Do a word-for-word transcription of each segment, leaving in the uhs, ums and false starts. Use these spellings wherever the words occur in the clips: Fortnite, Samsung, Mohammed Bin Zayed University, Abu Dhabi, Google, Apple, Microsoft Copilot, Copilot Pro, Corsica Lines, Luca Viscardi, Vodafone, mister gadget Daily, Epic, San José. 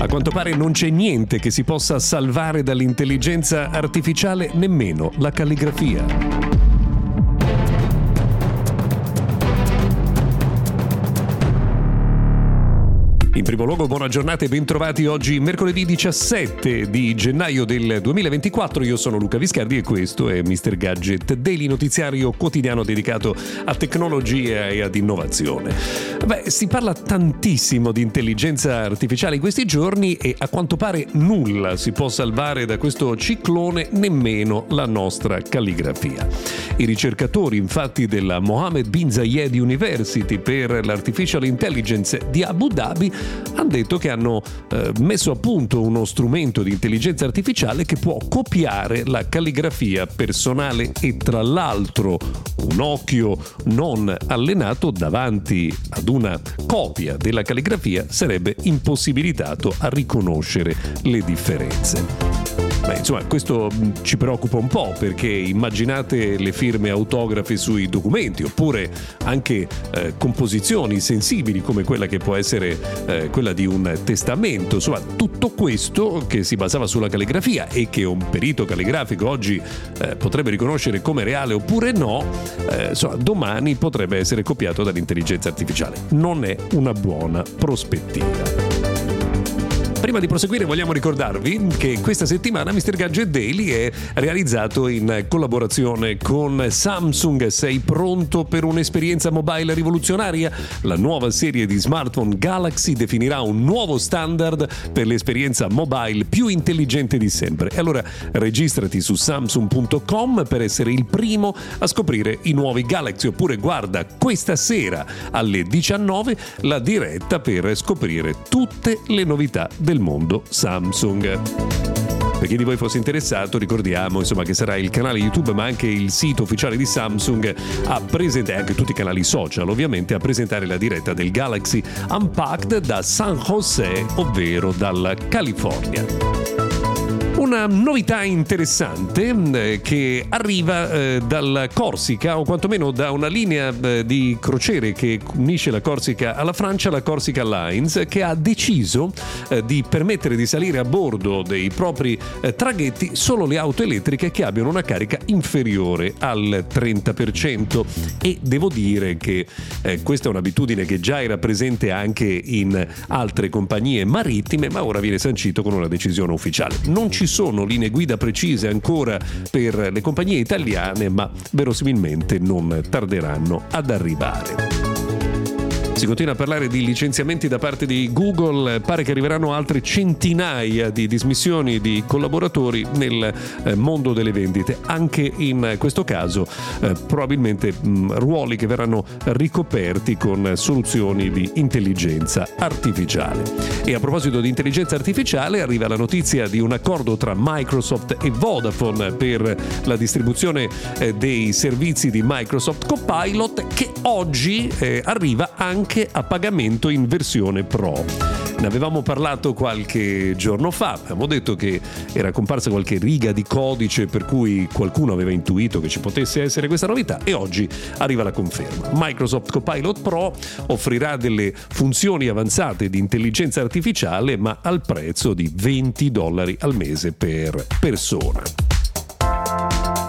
A quanto pare non c'è niente che si possa salvare dall'intelligenza artificiale, nemmeno la calligrafia. In primo luogo, buona giornata e bentrovati oggi, mercoledì diciassette di gennaio del duemilaventiquattro. Io sono Luca Viscardi e questo è mister Gadget Daily, notiziario quotidiano dedicato a tecnologia e ad innovazione. Beh, si parla tantissimo di intelligenza artificiale in questi giorni e a quanto pare nulla si può salvare da questo ciclone, nemmeno la nostra calligrafia. I ricercatori, infatti, della Mohammed Bin Zayed University per l'Artificial Intelligence di Abu Dhabi hanno detto che hanno eh, messo a punto uno strumento di intelligenza artificiale che può copiare la calligrafia personale e, tra l'altro, un occhio non allenato davanti ad una copia della calligrafia sarebbe impossibilitato a riconoscere le differenze. Beh, insomma, questo ci preoccupa un po', perché immaginate le firme autografe sui documenti, oppure anche eh, composizioni sensibili come quella che può essere eh, quella di un testamento. Insomma, tutto questo che si basava sulla calligrafia e che un perito calligrafico oggi eh, potrebbe riconoscere come reale oppure no, eh, insomma, domani potrebbe essere copiato dall'intelligenza artificiale. Non è una buona prospettiva. Prima di proseguire vogliamo ricordarvi che questa settimana mister Gadget Daily è realizzato in collaborazione con Samsung. Sei pronto per un'esperienza mobile rivoluzionaria? La nuova serie di smartphone Galaxy definirà un nuovo standard per l'esperienza mobile più intelligente di sempre. E allora registrati su samsung punto com per essere il primo a scoprire i nuovi Galaxy, oppure guarda questa sera alle diciannove la diretta per scoprire tutte le novità del del mondo Samsung. Per chi di voi fosse interessato, ricordiamo insomma che sarà il canale YouTube, ma anche il sito ufficiale di Samsung a presentare, anche tutti i canali social ovviamente, a presentare la diretta del Galaxy Unpacked da San José, ovvero dalla California. Una novità interessante eh, che arriva eh, dalla Corsica, o quantomeno da una linea eh, di crociere che unisce la Corsica alla Francia, la Corsica Lines, che ha deciso eh, di permettere di salire a bordo dei propri eh, traghetti solo le auto elettriche che abbiano una carica inferiore al trenta per cento. E devo dire che eh, questa è un'abitudine che già era presente anche in altre compagnie marittime, ma ora viene sancito con una decisione ufficiale. Non ci sono linee guida precise ancora per le compagnie italiane, ma verosimilmente non tarderanno ad arrivare. Si continua a parlare di licenziamenti da parte di Google, pare che arriveranno altre centinaia di dismissioni di collaboratori nel mondo delle vendite, anche in questo caso eh, probabilmente mh, ruoli che verranno ricoperti con soluzioni di intelligenza artificiale. E a proposito di intelligenza artificiale, arriva la notizia di un accordo tra Microsoft e Vodafone per la distribuzione eh, dei servizi di Microsoft Copilot, che oggi eh, arriva anche a pagamento in versione Pro. Ne avevamo parlato qualche giorno fa, abbiamo detto che era comparsa qualche riga di codice per cui qualcuno aveva intuito che ci potesse essere questa novità, e oggi arriva la conferma. Microsoft Copilot Pro offrirà delle funzioni avanzate di intelligenza artificiale, ma al prezzo di venti dollari al mese per persona.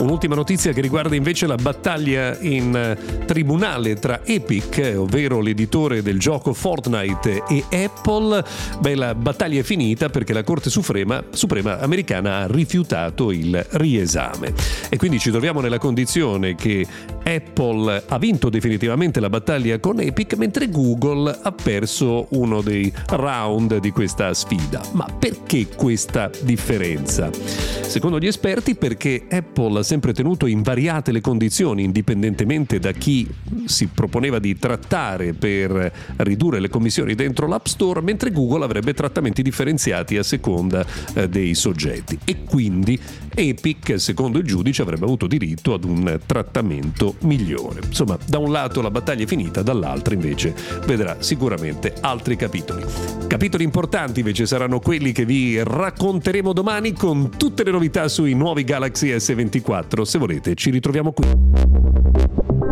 Un'ultima notizia che riguarda invece la battaglia in tribunale tra Epic, ovvero l'editore del gioco Fortnite, e Apple. Beh, la battaglia è finita perché la Corte Suprema, Suprema americana ha rifiutato il riesame. E quindi ci troviamo nella condizione che Apple ha vinto definitivamente la battaglia con Epic, mentre Google ha perso uno dei round di questa sfida. Ma perché questa differenza? Secondo gli esperti, perché Apple sempre tenuto invariate le condizioni, indipendentemente da chi si proponeva di trattare per ridurre le commissioni dentro l'App Store, mentre Google avrebbe trattamenti differenziati a seconda eh, dei soggetti. E quindi Epic, secondo il giudice, avrebbe avuto diritto ad un trattamento migliore. Insomma, da un lato la battaglia è finita, dall'altro invece vedrà sicuramente altri capitoli. Capitoli importanti invece saranno quelli che vi racconteremo domani, con tutte le novità sui nuovi Galaxy S ventiquattro. Se volete, ci ritroviamo qui.